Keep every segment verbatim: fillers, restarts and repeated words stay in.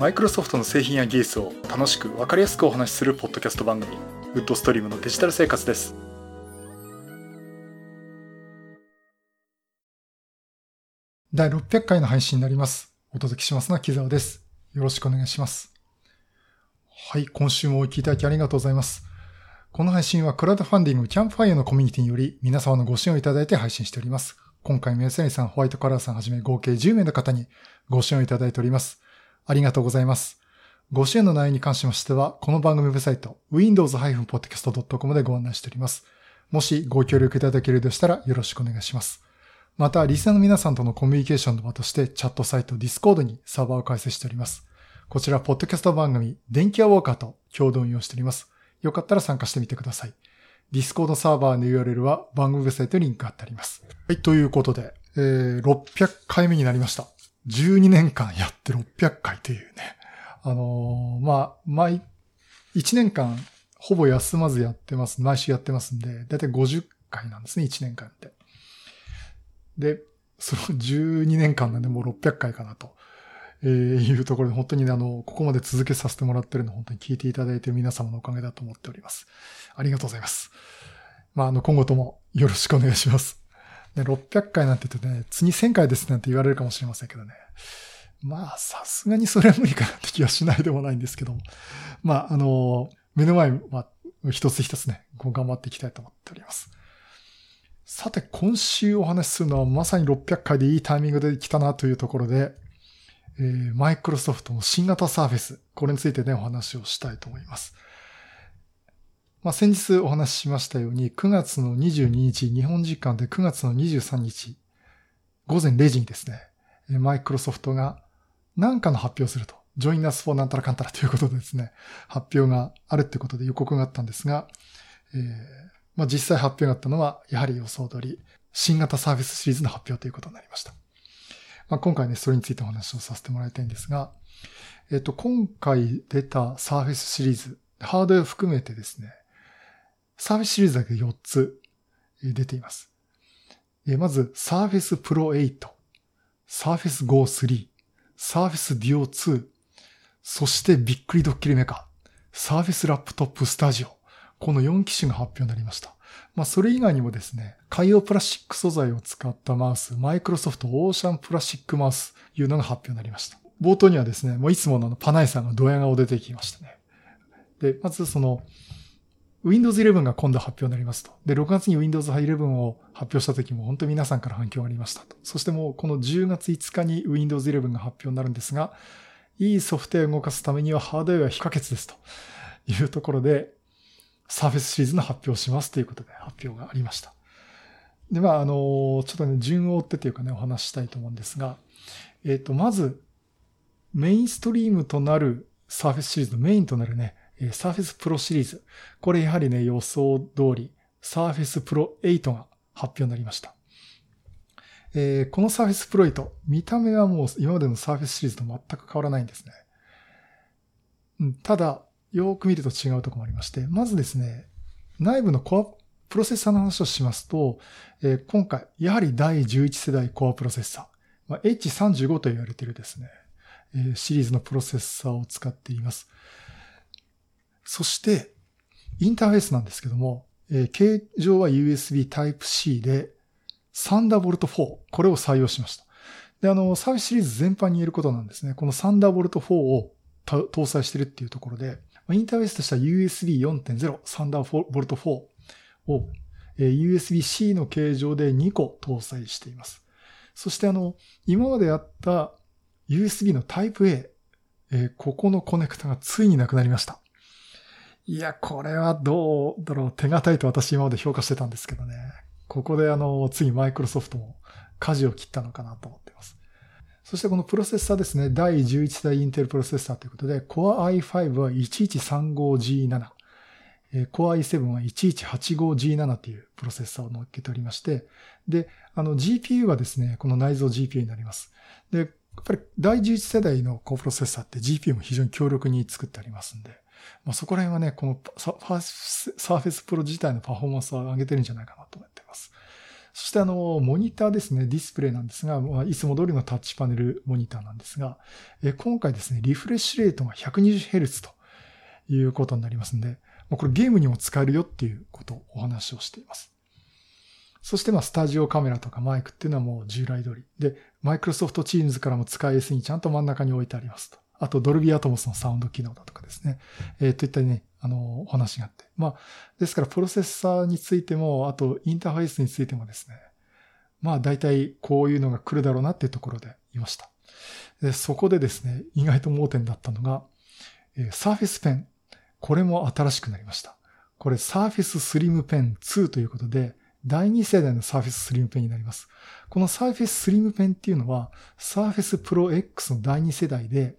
マイクロソフトの製品や技術を楽しく分かりやすくお話しするポッドキャスト番組、ウッドストリームのデジタル生活です。だいろっぴゃっかいの配信になります。お届けしますのは木澤です。よろしくお願いします。はい、今週もお聞きいただきありがとうございます。この配信はクラウドファンディングキャンプファイアのコミュニティにより皆様のご支援をいただいて配信しております。今回も安谷さん、ホワイトカラーさんはじめ合計じゅう名の方にご支援をいただいております。ありがとうございます。ご支援の内容に関しましてはこの番組ウェブサイト ウィンドウズ ポッドキャスト ドット コム でご案内しております。もしご協力いただけるとしたらよろしくお願いします。またリスナーの皆さんとのコミュニケーションの場としてチャットサイト Discord にサーバーを開設しております。こちらポッドキャスト番組電気屋ウォーカーと共同運用しております。よかったら参加してみてください。Discord サーバーの ユーアールエル は番組ウェブサイトにリンク貼ってあります。はい、ということで、えー、ろっぴゃっかいめになりました。じゅうにねんかんやってろっぴゃっかいというね。あのー、まあ、毎、いちねんかんほぼ休まずやってます。毎週やってますんで、だいたいごじゅっかいなんですね、いちねんかんって。で、そのじゅうにねんかんなんでもうろっぴゃっかいかなと。えー、いうところで本当にあの、ここまで続けさせてもらってるの本当に聞いていただいている皆様のおかげだと思っております。ありがとうございます。まあ、あの、今後ともよろしくお願いします。ね、ろっぴゃっかいなんて言ってね、次せんかいですなんて言われるかもしれませんけどね。まあ、さすがにそれは無理かなって気はしないでもないんですけども。まあ、あの、目の前、まあ、一つ一つね、こう頑張っていきたいと思っております。さて、今週お話しするのはまさにろっぴゃっかいでいいタイミングで来たなというところで、マイクロソフトの新型サーフェス、これについてね、お話をしたいと思います。まあ、先日お話ししましたように、くがつのにじゅうににち、日本時間でくがつのにじゅうさんにち、午前れいじにですね、マイクロソフトが何かの発表をすると、Join us for なんたらかんたらということでですね、発表があるということで予告があったんですが、えーまあ、実際発表があったのは、やはり予想通り、新型サーフェスシリーズの発表ということになりました。まあ、今回ね、それについてお話をさせてもらいたいんですが、えっと、今回出たサーフェスシリーズ、ハードウェア含めてですね、サーフェスシリーズだけでよっつ出ています。まず、Surface Pro エイト、Surface Go スリー、Surface Duo ツー、そしてびっくりドッキリメカ、Surface Laptop Studio、このよん機種が発表になりました。まあ、それ以外にもですね、海洋プラスチック素材を使ったマウス、マイクロソフトオーシャンプラスチックマウスというのが発表になりました。冒頭にはですね、もういつものパナイさんがドヤ顔出てきましたね。で、まずその、Windows イレブンが今度発表になりますと。で、ろくがつに Windows イレブンを発表した時も本当に皆さんから反響がありましたと。そしてもうこのじゅうがついつかに Windows イレブンが発表になるんですが、いいソフトウェアを動かすためにはハードウェアは非可欠ですというところで、サーフェスシリーズの発表をしますということで発表がありました。で、まあ、あの、ちょっとね、順を追ってというかね、お話したいと思うんですが、えっと、まず、メインストリームとなるサーフェスシリーズのメインとなるね、サーフェスプロシリーズ。これやはりね、予想通り、サーフェスプロエイトが発表になりました。えー、このサーフェスプロエイト、見た目はもう今までのサーフェスシリーズと全く変わらないんですね。ただ、よーく見ると違うところもありまして、まずですね、内部のコアプロセッサーの話をしますと、えー、今回、やはりだいじゅういちせだいコアプロセッサー、まあ、エイチさんじゅうご と言われているですね、えー、シリーズのプロセッサーを使っています。そして、インターフェースなんですけども、えー、形状は ユーエスビー タイプ シー で、サンダーボルト フォー、これを採用しました。で、あの、サーフェスシリーズ全般に言えることなんですね。このサンダーボルト フォーを搭載しているっていうところで、インターフェースとしては ユーエスビー よんてんゼロ、サンダーボルト フォーを ユーエスビー シー の形状でにこ搭載しています。そしてあの、今まであった ユーエスビー の タイプ エー、ここのコネクタがついになくなりました。いや、これはどうだろう、手堅いと私今まで評価してたんですけどね。ここであの、ついにマイクロソフトも舵を切ったのかなと思っています。そしてこのプロセッサーですね。だいじゅういちだいインテルプロセッサーということで、Core アイファイブ は いちいちさんごジーなな、Core アイセブン は いちいちはちごジーなな というプロセッサーを乗っけておりまして、で、あの ジーピーユー はですね、この内蔵 ジーピーユー になります。で、やっぱりだいじゅういちせだいの高プロセッサーって ジーピーユー も非常に強力に作ってありますんで、まあ、そこら辺はね、この Surface Pro 自体のパフォーマンスを上げてるんじゃないかなと思っています。そしてあのモニターですね、ディスプレイなんですが、いつも通りのタッチパネルモニターなんですが、今回ですねリフレッシュレートが ひゃくにじゅうヘルツ ということになりますので、これゲームにも使えるよっていうことをお話をしています。そしてまあスタジオカメラとかマイクっていうのはもう従来通りで、 Microsoft Teams からも使いやすいにちゃんと真ん中に置いてありますと、あとドルビーアトモスのサウンド機能だとかですね、えー、といったねあのお話があって、まあですからプロセッサーについてもあとインターフェースについてもですね、まあ大体こういうのが来るだろうなっていうところでいました。でそこでですね意外と盲点だったのが、えー、Surface Pen、 これも新しくなりました。これ Surface Slim Pen ツーということでだいに世代の Surface Slim Pen になります。この Surface Slim Pen っていうのは Surface Pro エックス のだいに世代で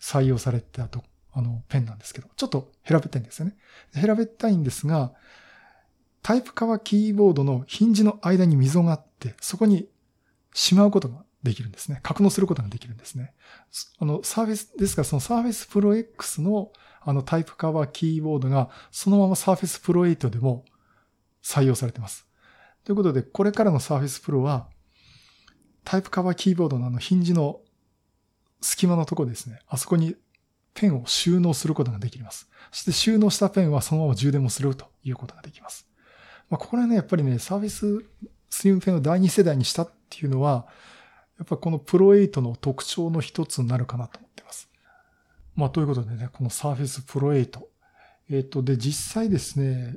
採用されてたとあのペンなんですけど、ちょっと平べったいんですよね。平べったいんですが、タイプ革キーボードのヒンジの間に溝があって、そこにしまうことができるんですね。格納することができるんですね。あのサーフェスですから、そのサーフェスプロ X のあのタイプ革キーボードがそのままサーフェスプロエイトでも採用されています。ということでこれからのサーフェスプロはタイプ革キーボードのあのヒンジの隙間のところですね、あそこにペンを収納することができます。そして収納したペンはそのまま充電もするということができます。まあ、ここら辺ね、やっぱりね、サーフェススリムペンをだいに世代にしたっていうのは、やっぱこのプロエイトの特徴の一つになるかなと思っています。まあ、ということでね、このサーフェスプロエイト。えっと、で、実際ですね、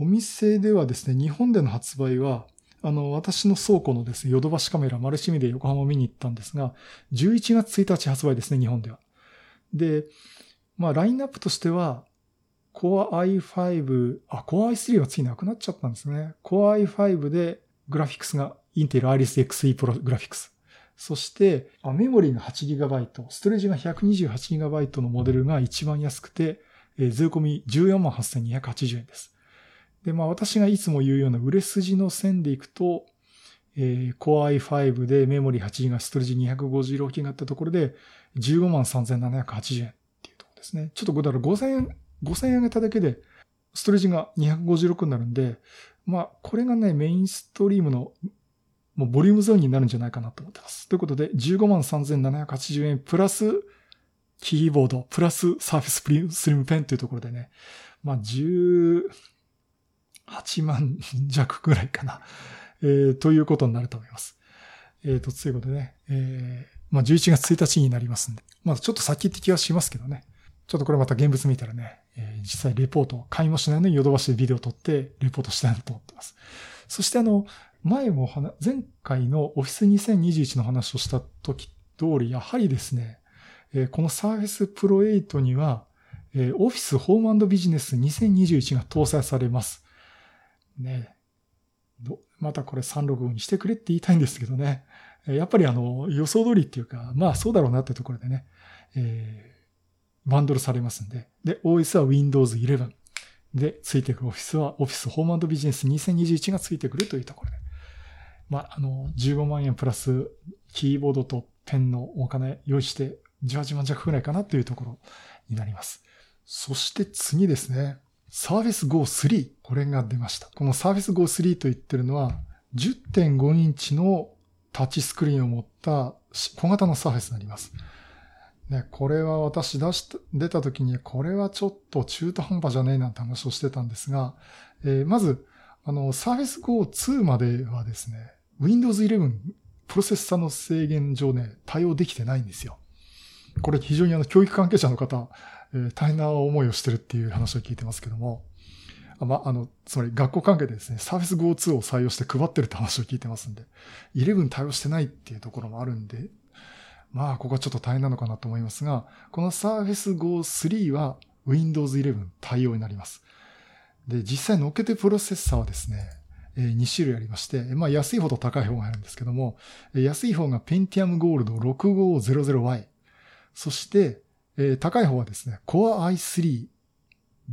お店ではですね、日本での発売は、あの、私の倉庫のですね、ヨドバシカメラ、マルシミで横浜を見に行ったんですが、じゅういちがつついたち発売ですね、日本では。で、まあ、ラインナップとしては、Core アイファイブ、あ、Core アイスリー はついなくなっちゃったんですね。Core アイファイブ で、グラフィックスが、インテル アイリス エックスイー Pro グラフィックス。そして、メモリーが はちギガバイト、ストレージが ひゃくにじゅうはちギガバイト のモデルが一番安くて、えー、税込み じゅうよんまんはっせんにひゃくはちじゅうえんです。で、まあ、私がいつも言うような売れ筋の線でいくと、えー、Core アイファイブ でメモリ はちギガバイト、ストレージ にひゃくごじゅうろくギガバイト だったところで、じゅうごまんさんぜんななひゃくはちじゅうえんっていうところですね。ちょっとこれだからごせんえん、ごせんえん上げただけで、ストレージがにひゃくごじゅうろくになるんで、まあ、これがね、メインストリームの、もうボリュームゾーンになるんじゃないかなと思ってます。ということで、じゅうごまんさんぜんななひゃくはちじゅうえんプラス、キーボード、プラスサーフェススリムペンというところでね、まあ、じゅうはちまんじゃくぐらいかな、えー、ということになると思います。えーと、ということでね、えー、まあ、じゅういちがつついたちになりますんで、まあ、ちょっと先って気はしますけどね。ちょっとこれまた現物見たらね、えー、実際レポート、買いもしないのにヨドバシでビデオ撮ってレポートしたいなと思ってます。そしてあの、前も、前回のオフィスにせんにじゅういちの話をした時通り、やはりですね、えー、この Surface Pro エイトには、えー、オフィスホーム&ビジネスにせんにじゅういちが搭載されます。ねどまたこれさんろくごにしてくれって言いたいんですけどね。やっぱりあの予想通りっていうか、まあそうだろうなってところでね、えー、バンドルされますんで。で、オーエス は Windows イレブン。で、ついてくる Office は Office Home ビジネスにせんにじゅういちがついてくるというところで。まああの、じゅうごまんえんプラスキーボードとペンのお金用意してじゅうはちまんじゃくくらいかなというところになります。そして次ですね。Surface Go スリー。これが出ました。この Surface Go スリーと言ってるのは じゅってんごインチのタッチスクリーンを持った小型の Surface になります。ね、これは私出した、出た時にこれはちょっと中途半端じゃねえなんて話をしてたんですが、えー、まず、あの、Surface Go ツーまではですね、Windows イレブンプロセッサーの制限上ね、対応できてないんですよ。これ非常にあの、教育関係者の方、えー、大変な思いをしてるっていう話を聞いてますけども、ま、あの、つまり学校関係でですね、Surface Go ツーを採用して配ってるって話を聞いてますんで、じゅういち対応してないっていうところもあるんで、まあ、ここはちょっと大変なのかなと思いますが、この Surface Go スリーは Windows イレブン対応になります。で、実際乗っけてプロセッサーはですね、に種類ありまして、まあ、安い方と高い方があるんですけども、安い方が Pentium Gold ろくごぜろぜろワイ。そして、高い方はですね、Core アイスリー、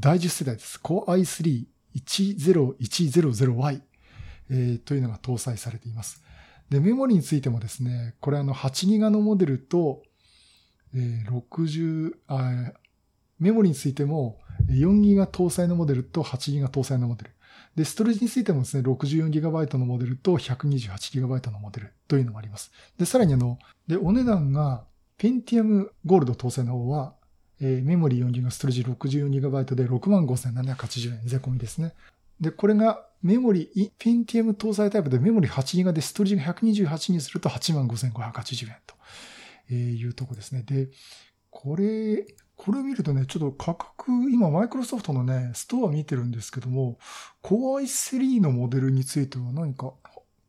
だいじゅう世代です。Core アイスリー いちまるいちまるぜろワイ、えー、というのが搭載されています。で、メモリについてもですね、これあの はちギガバイト のモデルと、えー、ろくじゅうあ、メモリについてもよんギガバイト搭載のモデルとはちギガバイト搭載のモデル。で、ストレージについてもですね、ろくじゅうよんギガバイト のモデルと ひゃくにじゅうはちギガバイト のモデルというのがあります。で、さらにあの、で、お値段が、Pentium Gold 搭載の方は、えー、メモリー よんギガバイト、ストレージ ろくじゅうよんギガバイト で ろくまんごせんななひゃくはちじゅうえん、税込みですね。で、これがメモリー、Pentium 搭載タイプでメモリー はちギガバイト でストレージがひゃくにじゅうはちにすると はちまんごせんごひゃくはちじゅうえんというとこですね。で、これ、これを見るとね、ちょっと価格、今マイクロソフトのね、ストア見てるんですけども、Core アイスリー のモデルについては何か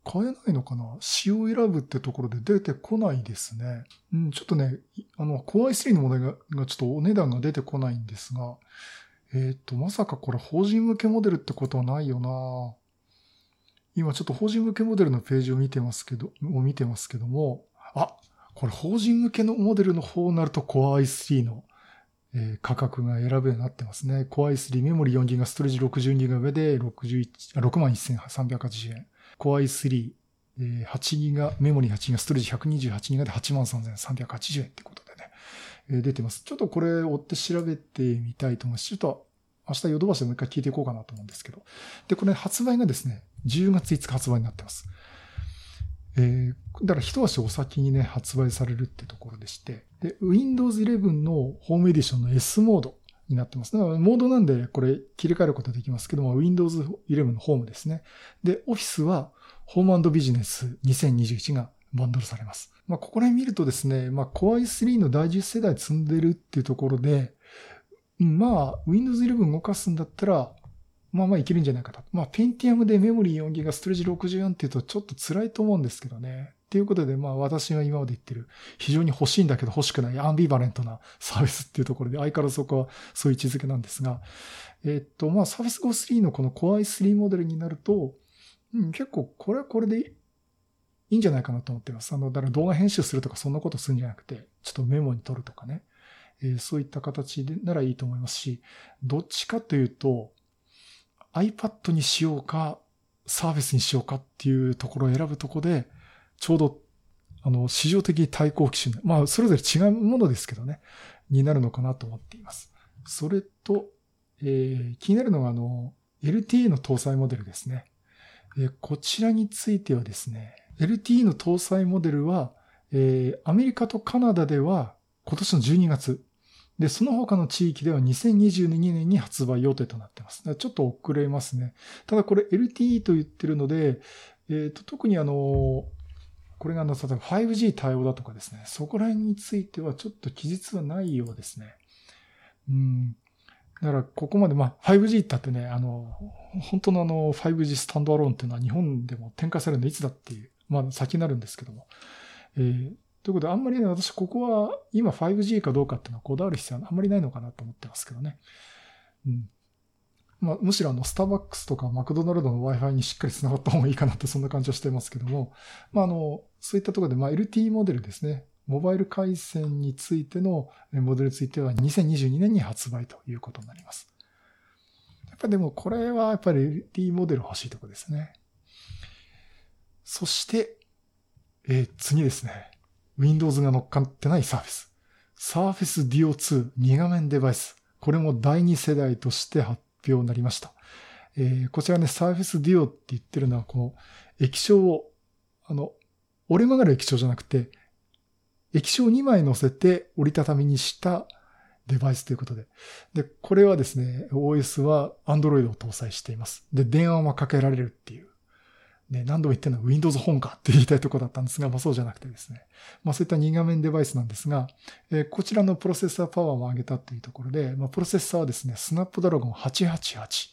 買えないのかな？仕様選ぶってところで出てこないですね。うん、ちょっとね、あの、Core アイスリー のモデルがちょっとお値段が出てこないんですが、えっと、まさかこれ法人向けモデルってことはないよな。今ちょっと法人向けモデルのページを見てますけど、を見てますけども、あ、これ法人向けのモデルの方になると Core アイスリー の価格が選ぶようになってますね。Core アイスリー メモリ よんギガバイト、ストレージ ろくじゅうにギガバイト 上でろくまんせんさんびゃくはちじゅうえん。Core アイスリー、はちギガバイト、メモリ はちギガバイト、ストレージ ひゃくにじゅうはちギガバイト で はちまんさんぜんさんびゃくはちじゅうえんってことでね、出てます。ちょっとこれ追って調べてみたいと思います。ちょっと明日ヨドバシでもう一回聞いていこうかなと思うんですけど。で、これ発売がですね、じゅうがついつか発売になってます。えー、だから一足お先にね、発売されるってところでして。で、ウィンドウズイレブン のホームエディションの S モードになってます。だからモードなんでこれ切り替えることができますけども、ウィンドウズイレブン のホームですね。で、Office はホーム&ビジネスにせんにじゅういちがバンドルされます。まあ、ここら辺見るとですね、まあ、Core アイスリー のだいじゅう世代積んでるっていうところで、まあ、ウィンドウズイレブン 動かすんだったら、まあまあいけるんじゃないかと。まあ、Pentium でメモリ よんギガバイト、ストレージろくじゅうよんっていうとちょっと辛いと思うんですけどね。っていうことで、まあ私が今まで言ってる、非常に欲しいんだけど欲しくないアンビバレントなサービスっていうところで、相変わらずそこはそういう位置づけなんですが、えっと、まあ Surface Go スリーのこの Core アイスリー モデルになると、うん、結構これはこれでいいんじゃないかなと思ってます。あの、だから動画編集するとかそんなことするんじゃなくて、ちょっとメモに取るとかね。えー、そういった形でならいいと思いますし、どっちかというと iPad にしようかサービスにしようかっていうところを選ぶところでちょうどあの市場的に対抗機種になる、まあそれぞれ違うものですけどね、になるのかなと思っています。それと、えー、気になるのがあの エルティーイー の搭載モデルですね、えー。こちらについてはですね、エルティーイー の搭載モデルは、えー、アメリカとカナダでは今年のじゅうにがつ。で、その他の地域ではにせんにじゅうにねんに発売予定となっています。ちょっと遅れますね。ただこれ エルティーイー と言ってるので、えっと、特にあの、これがあの、例えば ファイブジー 対応だとかですね、そこら辺についてはちょっと記述はないようですね。うん。だから、ここまで、まあ、ファイブジー だってね、あの、本当のあの、ファイブジー スタンドアローンっていうのは日本でも展開されるのいつだっていう、まあ、先になるんですけども。えーということで、あんまりね、私ここは今 ファイブジー かどうかっていうのはこだわる必要はあんまりないのかなと思ってますけどね。うん。まあ、むしろあの、スターバックスとかマクドナルドの Wi-Fi にしっかり繋がった方がいいかなってそんな感じはしてますけども、まあ、あの、そういったところで、まあ、エルティーイー モデルですね。モバイル回線についてのモデルについてはにせんにじゅうにねんに発売ということになります。やっぱりでもこれはやっぱり エルティーイー モデル欲しいところですね。そして、えー、次ですね。Windows が乗っかってないサーフェス。Surface Duo ツー に画面デバイス。これもだいに世代として発表になりました。えー、こちらね、Surface Duo って言ってるのは、この液晶を、あの、折れ曲がる液晶じゃなくて、液晶をにまい乗せて折りたたみにしたデバイスということで。で、これはですね、オーエス は Android を搭載しています。で、電話もかけられるっていう。ね、何度も言ってるのは Windows 本かって言いたいとこだったんですが、まあそうじゃなくてですね。まあそういったに画面デバイスなんですが、えー、こちらのプロセッサーパワーも上げたというところで、まあプロセッサーはですね、スナップドラゴンはちはちはち。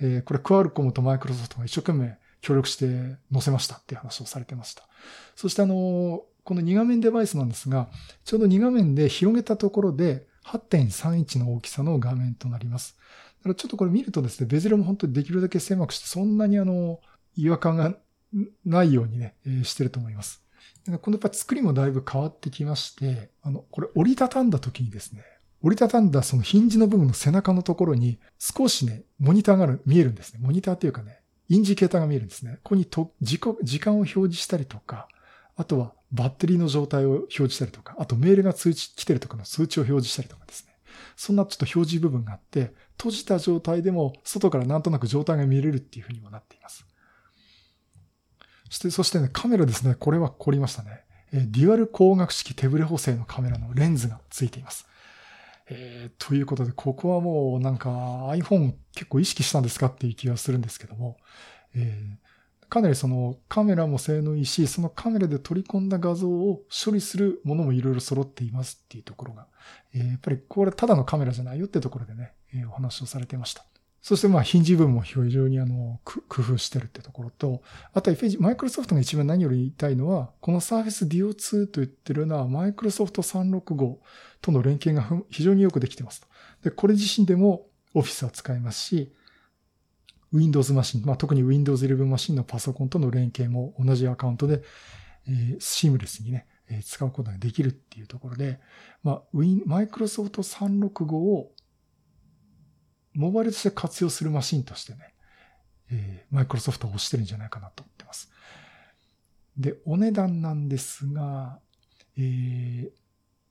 えー、これクアルコムとマイクロソフトが一生懸命協力して載せましたっていう話をされてました。そしてあのー、このに画面デバイスなんですが、ちょうどに画面で広げたところで はちてんさんインチの大きさの画面となります。だからちょっとこれ見るとですね、ベゼルも本当にできるだけ狭くして、そんなにあのー、違和感がないようにね、えー、してると思います。で、このやっぱ作りもだいぶ変わってきまして、あの、これ折りたたんだ時にですね、折りたたんだそのヒンジの部分の背中のところに少しね、モニターがある、見えるんですね。モニターというかね、インジケーターが見えるんですね。ここにと時間を表示したりとか、あとはバッテリーの状態を表示したりとか、あとメールが通知来てるとかの通知を表示したりとかですね。そんなちょっと表示部分があって、閉じた状態でも外からなんとなく状態が見れるっていう風にもなっています。そして、そしてね、カメラですね。これは凝りましたね。デュアル光学式手ブレ補正のカメラのレンズがついています。えー、ということで、ここはもうなんか iPhone 結構意識したんですかっていう気がするんですけども、えー、かなりそのカメラも性能いいし、そのカメラで取り込んだ画像を処理するものもいろいろ揃っていますっていうところが、えー、やっぱりこれただのカメラじゃないよってところでね、えー、お話をされていました。そしてまあヒンジ部分も非常にあの工夫してるってところと、あとはマイクロソフトが一番何より言いたいのは、この Surface Duo ツーと言ってるのはマイクロソフトさんろくごとの連携が非常によくできてますと。で、これ自身でも Office は使えますし、Windows マシン、まあ特に Windows イレブンマシンのパソコンとの連携も同じアカウントで、えー、シームレスにね、えー、使うことができるっていうところで、まあ Win、マイクロソフトさんろくごをモバイルとして活用するマシンとしてね、えー、マイクロソフトを推してるんじゃないかなと思ってます。で、お値段なんですが、えー、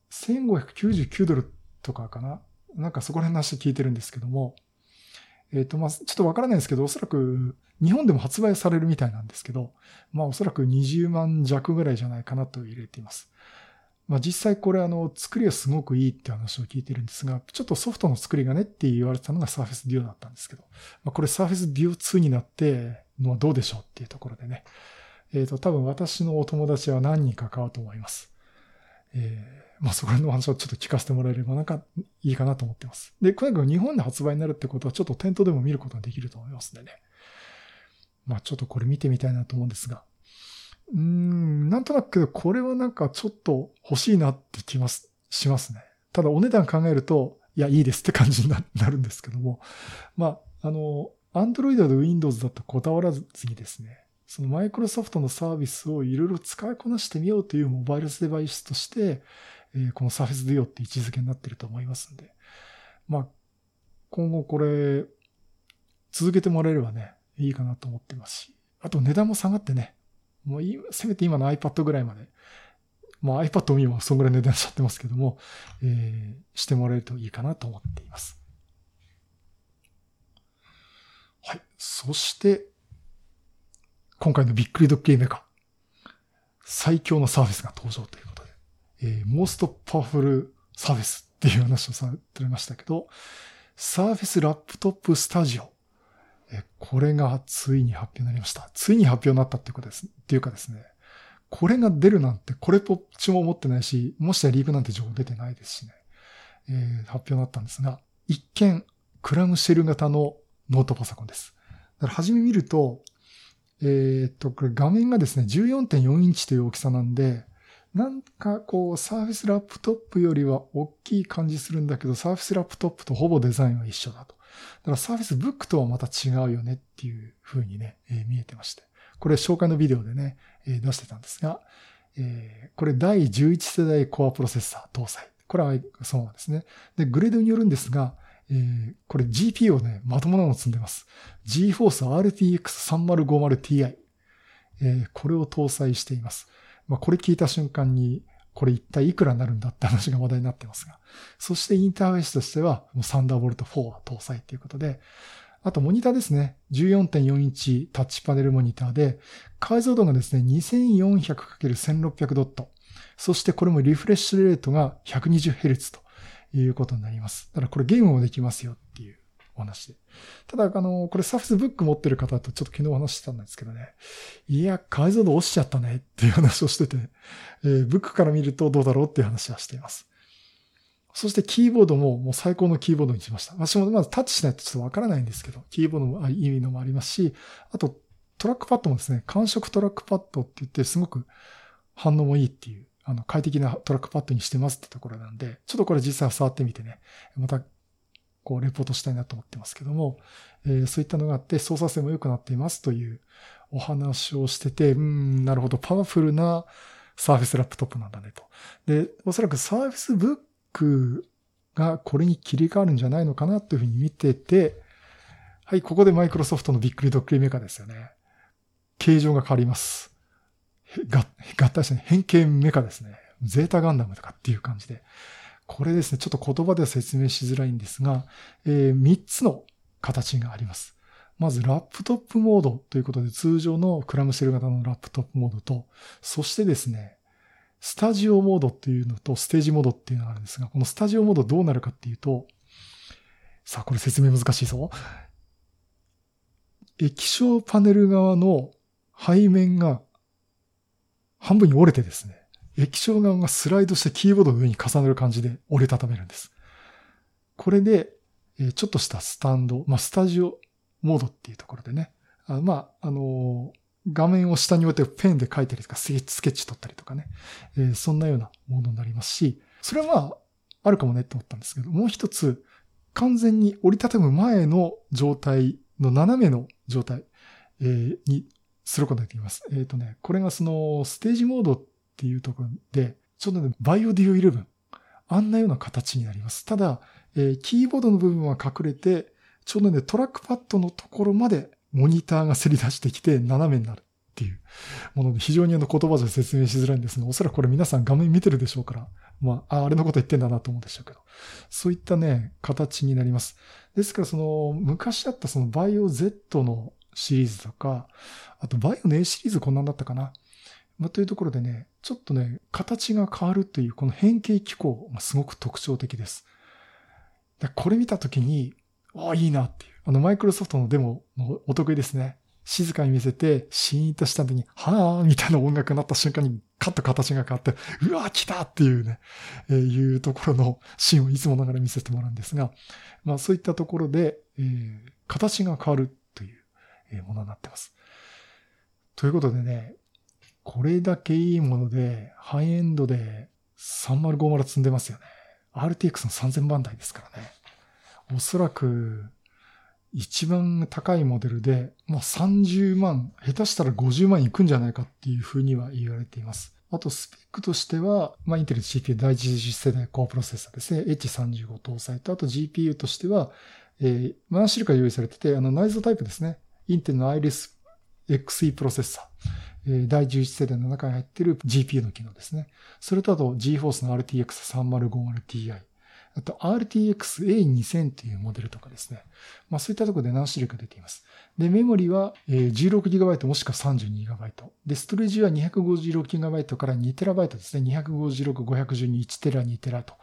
せんごひゃくきゅうじゅうきゅうドルとかかな、なんかそこら辺の話聞いてるんですけども、えっと、まあちょっとわからないんですけど、おそらく日本でも発売されるみたいなんですけど、まあおそらくにじゅうまんじゃくぐらいじゃないかなと入れています。まあ実際これあの作りはすごくいいって話を聞いてるんですが、ちょっとソフトの作りがねって言われてたのが Surface Duo だったんですけど、まあこれ Surface Duo ツーになってのはどうでしょうっていうところでね、えっと多分私のお友達は何人か買うと思います。えー、まあそこら辺の話をちょっと聞かせてもらえればなんかいいかなと思ってます。で、これが日本で発売になるってことはちょっと店頭でも見ることができると思いますんでね。まあちょっとこれ見てみたいなと思うんですが。うーん、なんとなくこれはなんかちょっと欲しいなって気ます、しますね。ただお値段考えると、いや、いいですって感じになるんですけども。まあ、あの、Android で Windows だとこだわらずにですね、そのマイクロソフトのサービスをいろいろ使いこなしてみようというモバイルデバイスとして、この Surface Duo って位置づけになってると思いますんで。まあ、今後これ、続けてもらえればね、いいかなと思ってますし。あと値段も下がってね、もうせめて今の iPad ぐらいまで、まあ iPad も今そんぐらい値段しちゃってますけども、えー、してもらえるといいかなと思っています。はい。そして、今回のびっくりドッキリメカ。最強のサーフェスが登場ということで、えー、モーストパワフルサーフェスっていう話をされてましたけど、サーフェスラップトップスタジオ。これがついに発表になりました。ついに発表になったってことです。っていうかですね。これが出るなんて、これっぽっちも思ってないし、もしやリークなんて情報出てないですしね。えー、発表になったんですが、一見、クラムシェル型のノートパソコンです。だから初め見ると、えー、っと、これ画面がですね、じゅうよんてんよんインチという大きさなんで、なんかこう、サーフェスラップトップよりは大きい感じするんだけど、サーフェスラップトップとほぼデザインは一緒だと。だからサーフェスブックとはまた違うよねっていう風にね、えー、見えてまして。これ紹介のビデオでね、えー、出してたんですが、えー、これだいじゅういちせだいコアプロセッサー搭載。これはそのままですね。で、グレードによるんですが、えー、これ ジーピーユー をね、まともなのを積んでます。GeForce アールティーエックスさんまるごまるティーアイ。えー、これを搭載しています。まあ、これ聞いた瞬間に、これ一体いくらになるんだって話が話題になってますが。そしてインターフェースとしては、サンダーボルトフォーは搭載ということで。あとモニターですね。じゅうよんてんよんインチタッチパネルモニターで、解像度がですね、にせんよんひゃくかけるせんろっぴゃく ドット。そしてこれもリフレッシュレートが ひゃくにじゅうヘルツ ということになります。だからこれゲームもできますよっていうお話で。ただ、あの、これSurface Book持ってる方とちょっと昨日話してたんですけどね。いや、解像度落ちちゃったねっていう話をしてて、えー、ブックから見るとどうだろうっていう話はしています。そしてキーボードももう最高のキーボードにしました。私もまずタッチしないとちょっとわからないんですけど、キーボードもいいのもありますし、あとトラックパッドもですね、感触トラックパッドって言ってすごく反応もいいっていう、あの快適なトラックパッドにしてますってところなんで、ちょっとこれ実際触ってみてね、またこうレポートしたいなと思ってますけども、えー、そういったのがあって操作性も良くなっていますというお話をしてて、うーん、なるほど、パワフルなサーフェスラップトップなんだねと。で、おそらくサーフェスブックがこれに切り替わるんじゃないのかなというふうに見てて、はい、ここでマイクロソフトのびっくりドッキリメカですよね。形状が変わります。合体した変形メカですね。ゼータガンダムとかっていう感じで、これですね、ちょっと言葉では説明しづらいんですが、えー、みっつの形があります。まずラップトップモードということで、通常のクラムシェル型のラップトップモードと、そしてですね、スタジオモードっていうのとステージモードっていうのがあるんですが、このスタジオモードどうなるかっていうと、さあこれ説明難しいぞ。液晶パネル側の背面が半分に折れてですね、液晶側がスライドしてキーボードの上に重なる感じで折れたためるんです。これで、ちょっとしたスタンド、まあスタジオモードっていうところでね、あまあ、あのー、画面を下に置いてペンで書いたりとか、スケッチ取ったりとかね、えー、そんなようなものになりますし、それはまあ、あるかもねって思ったんですけど、もう一つ、完全に折りたたむ前の状態の斜めの状態、えー、にすることができます。えっ、ー、とね、これがその、ステージモードっていうところで、ちょっとね、バイオデュオイレブン、あんなような形になります。ただ、えー、キーボードの部分は隠れて、ちょうどね、トラックパッドのところまでモニターがせり出してきて斜めになるっていうもので、非常にあの言葉じゃ説明しづらいんですが、おそらくこれ皆さん画面見てるでしょうから、まあ、あれのこと言ってんだなと思うんでしょうけど、そういったね、形になります。ですからその、昔だったそのバイオ Z のシリーズとか、あとバイオの A シリーズこんなんだったかな。まあ、というところでね、ちょっとね、形が変わるというこの変形機構がすごく特徴的です。でこれ見たときに、ああ、いいなっていう。あの、マイクロソフトのデモのお得意ですね。静かに見せて、シーンとした時に、はぁーみたいな音楽になった瞬間に、カッと形が変わって、うわー来たっていうね、えー、いうところのシーンをいつもながら見せてもらうんですが、まあそういったところで、えー、形が変わるというものになってます。ということでね、これだけいいもので、ハイエンドでさんまるごまる積んでますよね。アールティーエックス のさんぜんばんだいですからね。おそらく、一番高いモデルで、まあ、さんじゅうまん、下手したらごじゅうまんいくんじゃないかっていうふうには言われています。あと、スペックとしては、まあ、インテル シーピーユー 第一次世代高プロセッサーですね。エイチさんじゅうご 搭載と、あと ジーピーユー としては、えー、何種類か用意されてて、あの、内蔵タイプですね。インテルの アイリスエックスイー プロセッサー、えー、第じゅういち世代の中に入っている ジーピーユー の機能ですね。それとあと、GeForce の アールティーエックスさんまるごまるティーアイ。あと アールティーエックスエーにせん というモデルとかですね。まあそういったところで何種類か出ています。で、メモリは じゅうろくギガバイト もしくは さんじゅうにギガバイト。で、ストレージは にひゃくごじゅうろくギガバイト から にテラバイト ですね。にひゃくごじゅうろく、ごひゃくじゅうに、いちテラ、にテラと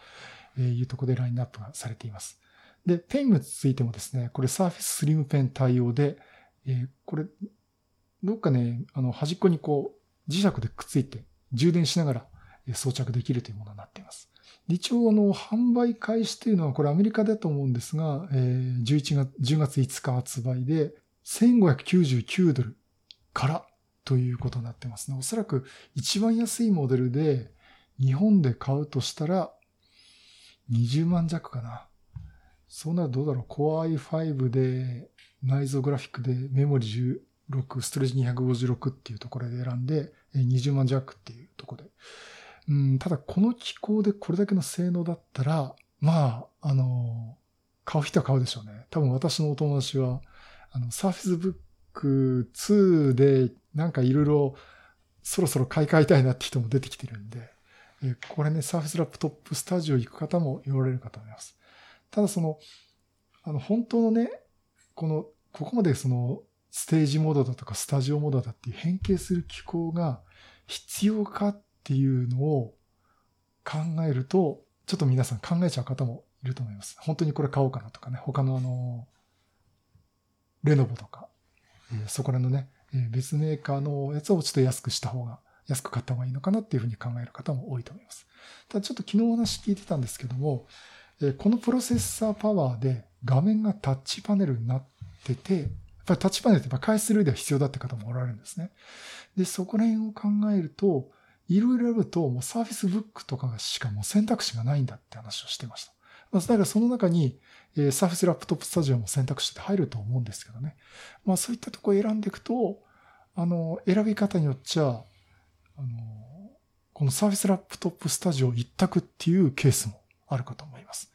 いうところでラインナップがされています。で、ペンについてもですね、これ Surface Slim Pen 対応で、えー、これ、どっかね、あの端っこにこう磁石でくっついて充電しながら装着できるというものになっています。一応、あの、販売開始というのは、これアメリカだと思うんですが、じゅういちがつ、じゅうがついつか発売で、せんごひゃくきゅうじゅうきゅうドルからということになってますね。おそらく一番安いモデルで、日本で買うとしたら、にじゅうまんじゃくかな。そうなるとどうだろう。Core アイファイブ で、内蔵グラフィックで、メモリじゅうろく、ストレージにひゃくごじゅうろくっていうところで選んで、にじゅうまんじゃくっていうところで。うん、ただ、この機構でこれだけの性能だったら、まあ、あの、買う人は買うでしょうね。多分私のお友達は、あの、サーフェスブックツーで、なんかいろいろ、そろそろ買い替えたいなって人も出てきてるんで、えこれね、Surface Laptop Studio 行く方も言われるかと思います。ただ、その、あの、本当のね、この、ここまでその、ステージモードだとか、スタジオモードだっていう変形する機構が必要かっていうのを考えると、ちょっと皆さん考えちゃう方もいると思います。本当にこれ買おうかなとかね、他のあの、レノボとか、えー、そこらのね、えー、別メーカーのやつをちょっと安くした方が、安く買った方がいいのかなっていうふうに考える方も多いと思います。ただちょっと昨日お話聞いてたんですけども、えー、このプロセッサーパワーで画面がタッチパネルになってて、やっぱりタッチパネルってやっぱ回数類では必要だって方もおられるんですね。で、そこら辺を考えると、いろいろあると、もうサーフェスブックとかしかもう選択肢がないんだって話をしてました。まあ、だからその中に、サーフェスラップトップスタジオも選択肢って入ると思うんですけどね。まあそういったところを選んでいくと、あの、選び方によっちゃ、あの、このサーフェスラップトップスタジオ一択っていうケースもあるかと思います。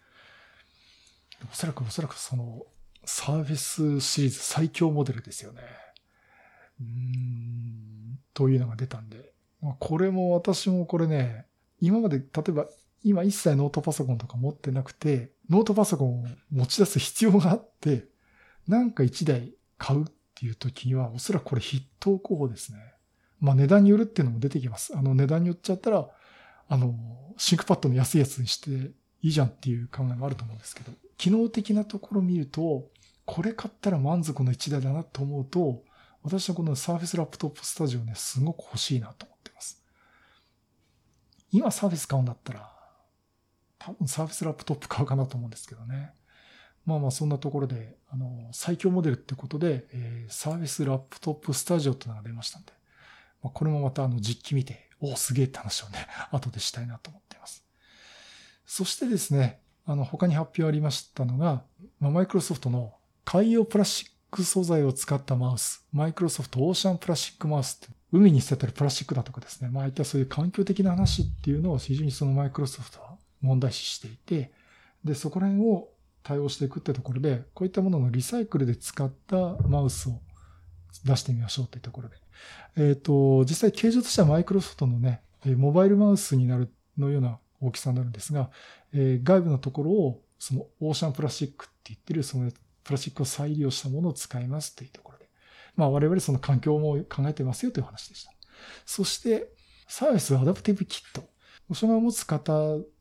おそらくおそらくその、サーフェスシリーズ最強モデルですよね。うーん、というのが出たんで、これも私もこれね、今まで例えば今一切ノートパソコンとか持ってなくて、ノートパソコンを持ち出す必要があって、なんか一台買うっていう時には、おそらくこれ筆頭候補ですね。まあ値段によるっていうのも出てきます。あの値段によっちゃったら、あの、シンクパッドの安いやつにしていいじゃんっていう考えもあると思うんですけど、機能的なところを見ると、これ買ったら満足の一台だなと思うと、私のこの Surface Laptop Studio ね、すごく欲しいなと思ってます。今 Surface 買うんだったら、多分 Surface Laptop 買うかなと思うんですけどね。まあまあそんなところで、あの、最強モデルってことで、えー、Surface Laptop Studio ってのが出ましたんで、まあ、これもまたあの実機見て、おおすげえって話をね、後でしたいなと思っています。そしてですね、あの、他に発表ありましたのが、まあ、Microsoft の海洋プラスチック素材を使ったマウス、Microsoft Ocean Plastic Mouse って、海に捨てたらプラスチックだとかですね、まあいったそういう環境的な話っていうのを非常にその Microsoft は問題視していて、で、そこら辺を対応していくってところで、こういったもののリサイクルで使ったマウスを出してみましょうというところで。えっと、実際形状としては Microsoft のね、モバイルマウスになるのような大きさになるんですが、えー、外部のところをそのオーシャンプラスチックって言ってるそのプラスチックを再利用したものを使いますというところで。まあ我々その環境も考えてますよという話でした。そして、Surface Adapted Kit。ご障害を持つ方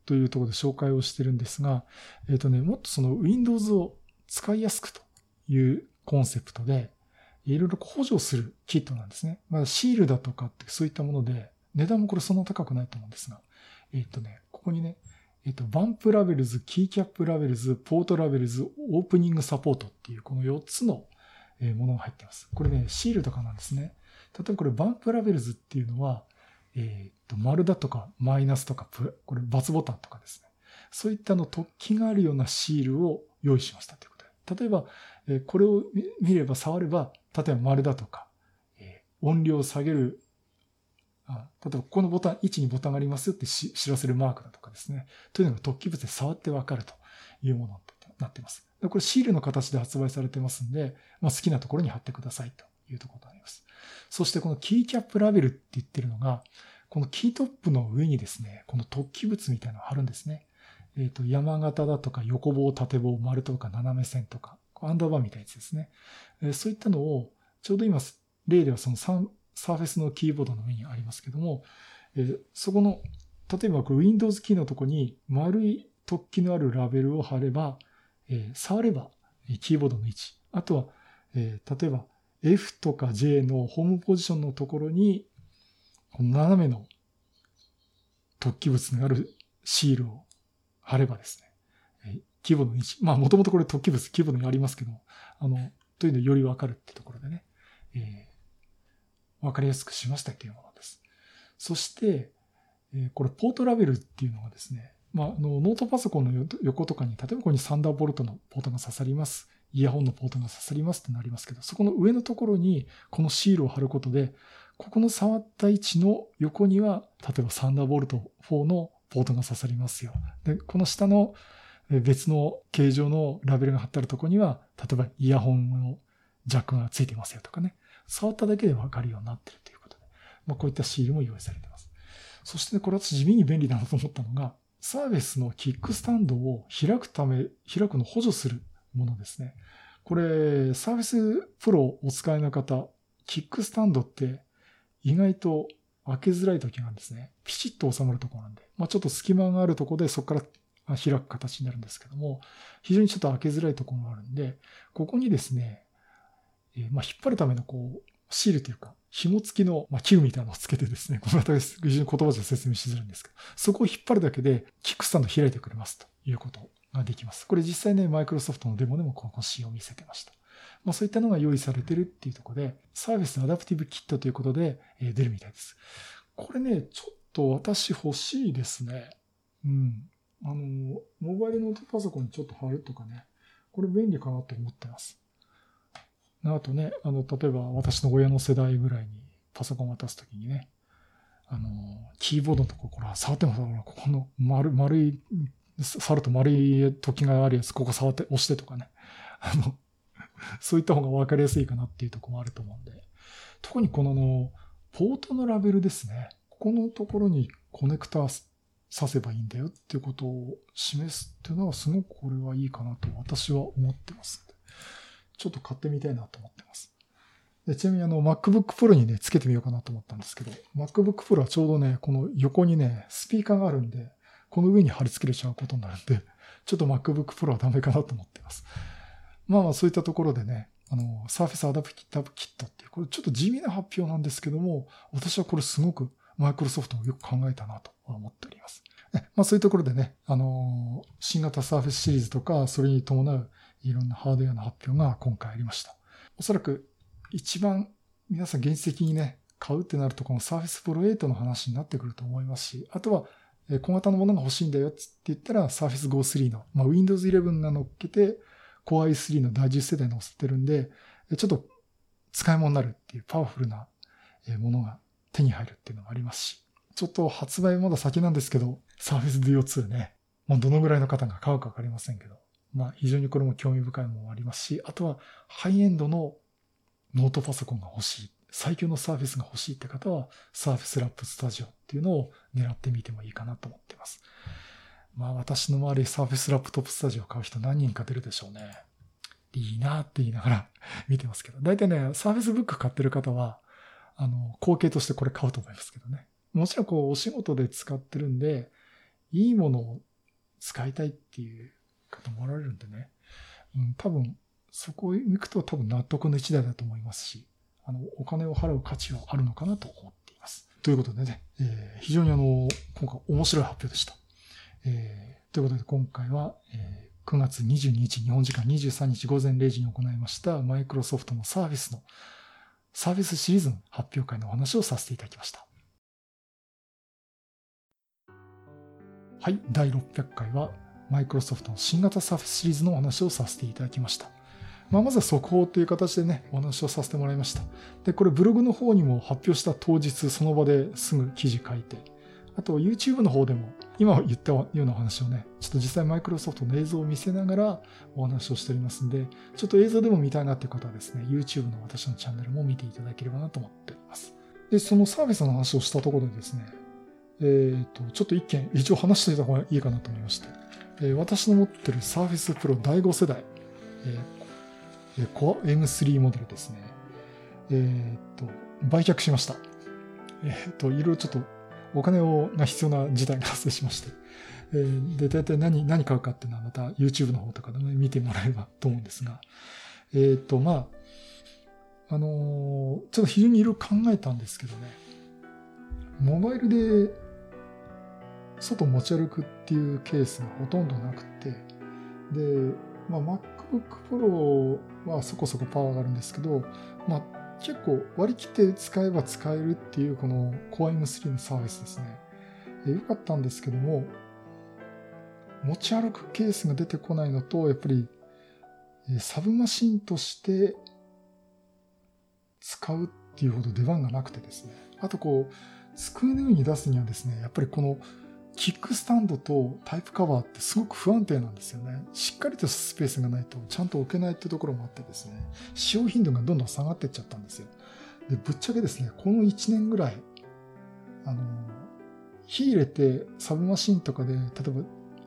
というところで紹介をしてるんですが、えっとね、もっとその Windows を使いやすくというコンセプトで、いろいろ補助するキットなんですね。まあシールだとかってそういったもので、値段もこれそんな高くないと思うんですが、えっとね、ここにね、えっと、バンプラベルズ、キーキャップラベルズ、ポートラベルズ、オープニングサポートっていうこのよっつのものが入っています。これね、シールとかなんですね。例えばこれバンプラベルズっていうのは、えっと、丸だとかマイナスとか、これ×ボタンとかですね。そういったの突起があるようなシールを用意しましたということで。例えば、これを見れば触れば、例えば丸だとか、音量を下げる例えば、ここのボタン、位置にボタンがありますよって知らせるマークだとかですね。というのが突起物で触ってわかるというものになっています。これシールの形で発売されてますんで、まあ、好きなところに貼ってくださいというところになります。そしてこのキーキャップラベルって言ってるのが、このキートップの上にですね、この突起物みたいなのを貼るんですね。えっと、山形だとか横棒、縦棒、丸とか斜め線とか、アンダーバーみたいなやつですね。そういったのを、ちょうど今、例ではそのさん、サーフェスのキーボードの上にありますけども、えー、そこの、例えばこれ Windows キーのとこに丸い突起のあるラベルを貼れば、えー、触ればキーボードの位置、あとは、えー、例えば F とか J のホームポジションのところに、この斜めの突起物のあるシールを貼ればですね、えー、キーボードの位置、まあもともとこれ突起物、キーボードにありますけども、あの、というのよりわかるってところでね、えーわかりやすくしましたというものです。そして、これ、ポートラベルっていうのがですね、まあ、あのノートパソコンの横とかに、例えばここにサンダーボルトのポートが刺さります、イヤホンのポートが刺さりますってなりますけど、そこの上のところにこのシールを貼ることで、ここの触った位置の横には、例えばサンダーボルトフォーのポートが刺さりますよ。で、この下の別の形状のラベルが貼ってあるところには、例えばイヤホンのジャックがついてますよとかね。触っただけで分かるようになっているということで、まあ、こういったシールも用意されています。そして、ね、これ私地味に便利だなと思ったのが、サービスのキックスタンドを開くため、開くのを補助するものですね。これ、サービスプロをお使いの方、キックスタンドって意外と開けづらい時なんですね。ピチッと収まるところなんで、まあ、ちょっと隙間があるところでそこから開く形になるんですけども、非常にちょっと開けづらいところもあるんで、ここにですね、まあ、引っ張るためのこうシールというか紐付きの器具みたいなのをつけてですね、この辺り非常に言葉じゃ説明しづらいんですけど、そこを引っ張るだけでキックスタンド開いてくれますということができます。これ実際ね、マイクロソフトのデモでもこのシーンを見せてました。まあ、そういったのが用意されてるっていうところで、サービスアダプティブキットということで出るみたいです。これね、ちょっと私欲しいですね。うん。あの、モバイルノートパソコンにちょっと貼るとかね、これ便利かなと思ってます。あとね、あの、例えば私の親の世代ぐらいにパソコンを渡すときにね、あの、キーボードのところ、これ触ってもさ、ここの丸、丸い、触ると丸い突起があるやつ、ここ触って、押してとかね、あの、そういった方が分かりやすいかなっていうところもあると思うんで、特にこの、ポートのラベルですね、ここのところにコネクタ指せばいいんだよっていうことを示すっていうのはすごくこれはいいかなと私は思ってますので、ちょっと買ってみたいなと思ってます。でちなみにあの MacBook Pro にねつけてみようかなと思ったんですけど、MacBook Pro はちょうどねこの横にねスピーカーがあるんで、この上に貼り付けれちゃうことになるんで、ちょっと MacBook Pro はダメかなと思ってます。まあまあそういったところでね、あの Surface Adapted Kit っていうこれちょっと地味な発表なんですけども、私はこれすごくマイクロソフトもよく考えたなと思っております。まあそういうところでね、あの、新型サーフェスシリーズとか、それに伴ういろんなハードウェアの発表が今回ありました。おそらく一番皆さん現実的にね、買うってなるとこのサーフェスプロエイトの話になってくると思いますし、あとは小型のものが欲しいんだよって言ったら、サーフェス Go スリーの、まあ、Windows イレブンが乗っけて、Core アイスリー のだいじゅう世代に載せてるんで、ちょっと使い物になるっていうパワフルなものが手に入るっていうのもありますし、ちょっと発売まだ先なんですけど、Surface Duo ツーね、もうどのぐらいの方が買うかわかりませんけど、まあ非常にこれも興味深いものもありますし、あとはハイエンドのノートパソコンが欲しい、最強の Surface が欲しいって方は Surface Laptop Studio っていうのを狙ってみてもいいかなと思っています。まあ私の周り Surface Laptop Studio 買う人何人か出るでしょうね。いいなって言いながら見てますけど、だいたいね Surface Book 買ってる方はあの、後継としてこれ買うと思いますけどね。もちろんこう、お仕事で使ってるんで、いいものを使いたいっていう方もおられるんでね。うん、多分、そこに行くと多分納得の一台だと思いますし、あの、お金を払う価値はあるのかなと思っています。ということでね、えー、非常にあの、今回面白い発表でした。えー、ということで今回は、えーくがつにじゅうににち、日本時間にじゅうさんにちごぜんれいじに行いました、マイクロソフトのサーフェスのサーフェスシリーズの発表会のお話をさせていただきました。はい、だいろっぴゃっかいはマイクロソフトの新型サーフェスシリーズのお話をさせていただきました。まあ、まずは速報という形でね、お話をさせてもらいました。で、これブログの方にも発表した当日その場ですぐ記事書いて、あと YouTube の方でも今言ったようなお話をね、ちょっと実際マイクロソフトの映像を見せながらお話をしておりますんで、ちょっと映像でも見たいなっていう方はですね、YouTube の私のチャンネルも見ていただければなと思っております。で、そのサーフェスの話をしたところでですね、えーと、ちょっと一件一応話しておいた方がいいかなと思いまして、えー、私の持ってる Surface Pro だいご世代、えー、Core エムスリー モデルですね、えーと、売却しました。えーと、いろいろちょっとお金が必要な事態が発生しまして、えー、で大体 何, 何買うかっていうのはまた YouTube の方とかでも、ね、見てもらえればと思うんですが、えっ、ー、とまああのー、ちょっと非常にいろいろ考えたんですけどね、モバイルで外持ち歩くっていうケースがほとんどなくて、で、まあ、MacBook Pro はそこそこパワーがあるんですけど、まあ結構割り切って使えば使えるっていうこの Core エムスリー のサービスですね。良かったんですけども、持ち歩くケースが出てこないのと、やっぱりサブマシンとして使うっていうほど出番がなくてですね。あとこう、机の上に出すにはですね、やっぱりこのキックスタンドとタイプカバーってすごく不安定なんですよね。しっかりとスペースがないとちゃんと置けないってところもあってですね、使用頻度がどんどん下がっていっちゃったんですよ。で、ぶっちゃけですね、このいちねんぐらい、あの、火入れてサブマシンとかで、例えば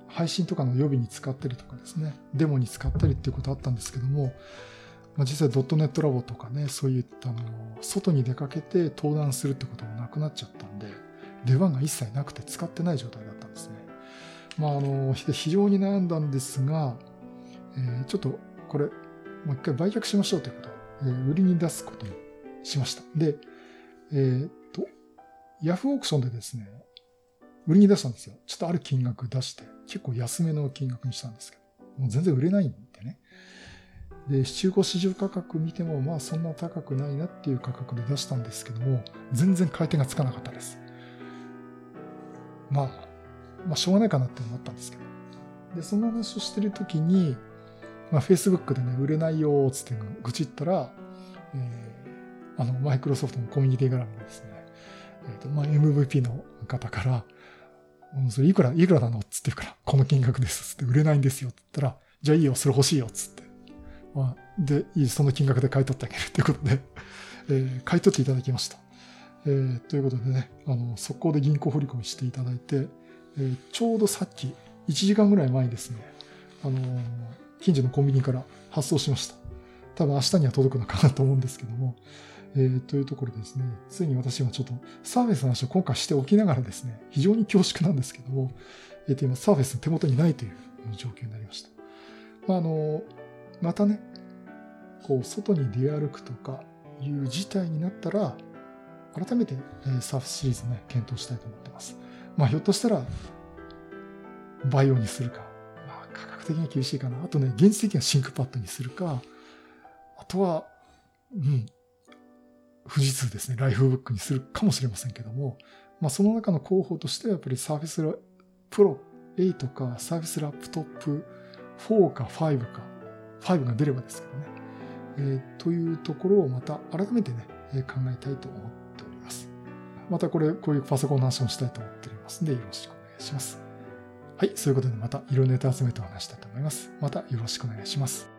配信とかの予備に使ったりとかですね、デモに使ったりっていうことあったんですけども、まあ、実際ドットネットラボとかね、そういったのを外に出かけて登壇するってこともなくなっちゃったんで、出番が一切なくて使ってない状態だったんですね。まああの非常に悩んだんですが、えー、ちょっとこれもう一回売却しましょうということを、えー、売りに出すことにしました。で、えー、っとヤフーオークションでですね売りに出したんですよ。ちょっとある金額出して結構安めの金額にしたんですけど、もう全然売れないんでね。で中古市場価格見てもまあそんな高くないなっていう価格で出したんですけども、全然買い手がつかなかったです。まあ、まあ、しょうがないかなっていうのもあったんですけど。で、そんな話をしてるときに、まあ、Facebook でね、売れないよーつって愚痴ったら、えー、あの、マイクロソフトのコミュニティ絡みでですね、えっと、まあ、エムブイピー の方から、それいくら、いくらなのっつって言うから、この金額ですって、売れないんですよって言ったら、じゃあいいよ、それ欲しいよっつって。まあ、で、いい、その金額で買い取ってあげるっていうことで、えー、買い取っていただきました。えー、ということでね、あの、速攻で銀行振り込みしていただいて、えー、ちょうどさっきいちじかんぐらい前にですね、あのー、近所のコンビニから発送しました。多分明日には届くのかなと思うんですけども、えー、というところでですね、ついに私はちょっとサーフェスの話を今回しておきながらですね、非常に恐縮なんですけども、えー、と今サーフェスの手元にないという状況になりました。まあ、あのー、またね、こう外に出歩くとかいう事態になったら、改めて、えー、サーフェスシリーズね、検討したいと思ってます。まあ、ひょっとしたら、バイオにするか、まあ、価格的には厳しいかな。あとね、現実的にはシンクパッドにするか、あとは、うん、富士通ですね、ライフブックにするかもしれませんけども、まあ、その中の候補としてはやっぱりサーフェスプロエイトか、サーフェスラップトップフォーかファイブか、ファイブが出ればですけどね、えー、というところをまた改めてね、考えたいと思っております。またこれ、こういうパソコンの話もしたいと思っておりますので、よろしくお願いします。はい、そういうことでまたいろんなネタ集めてお話したいと思います。またよろしくお願いします。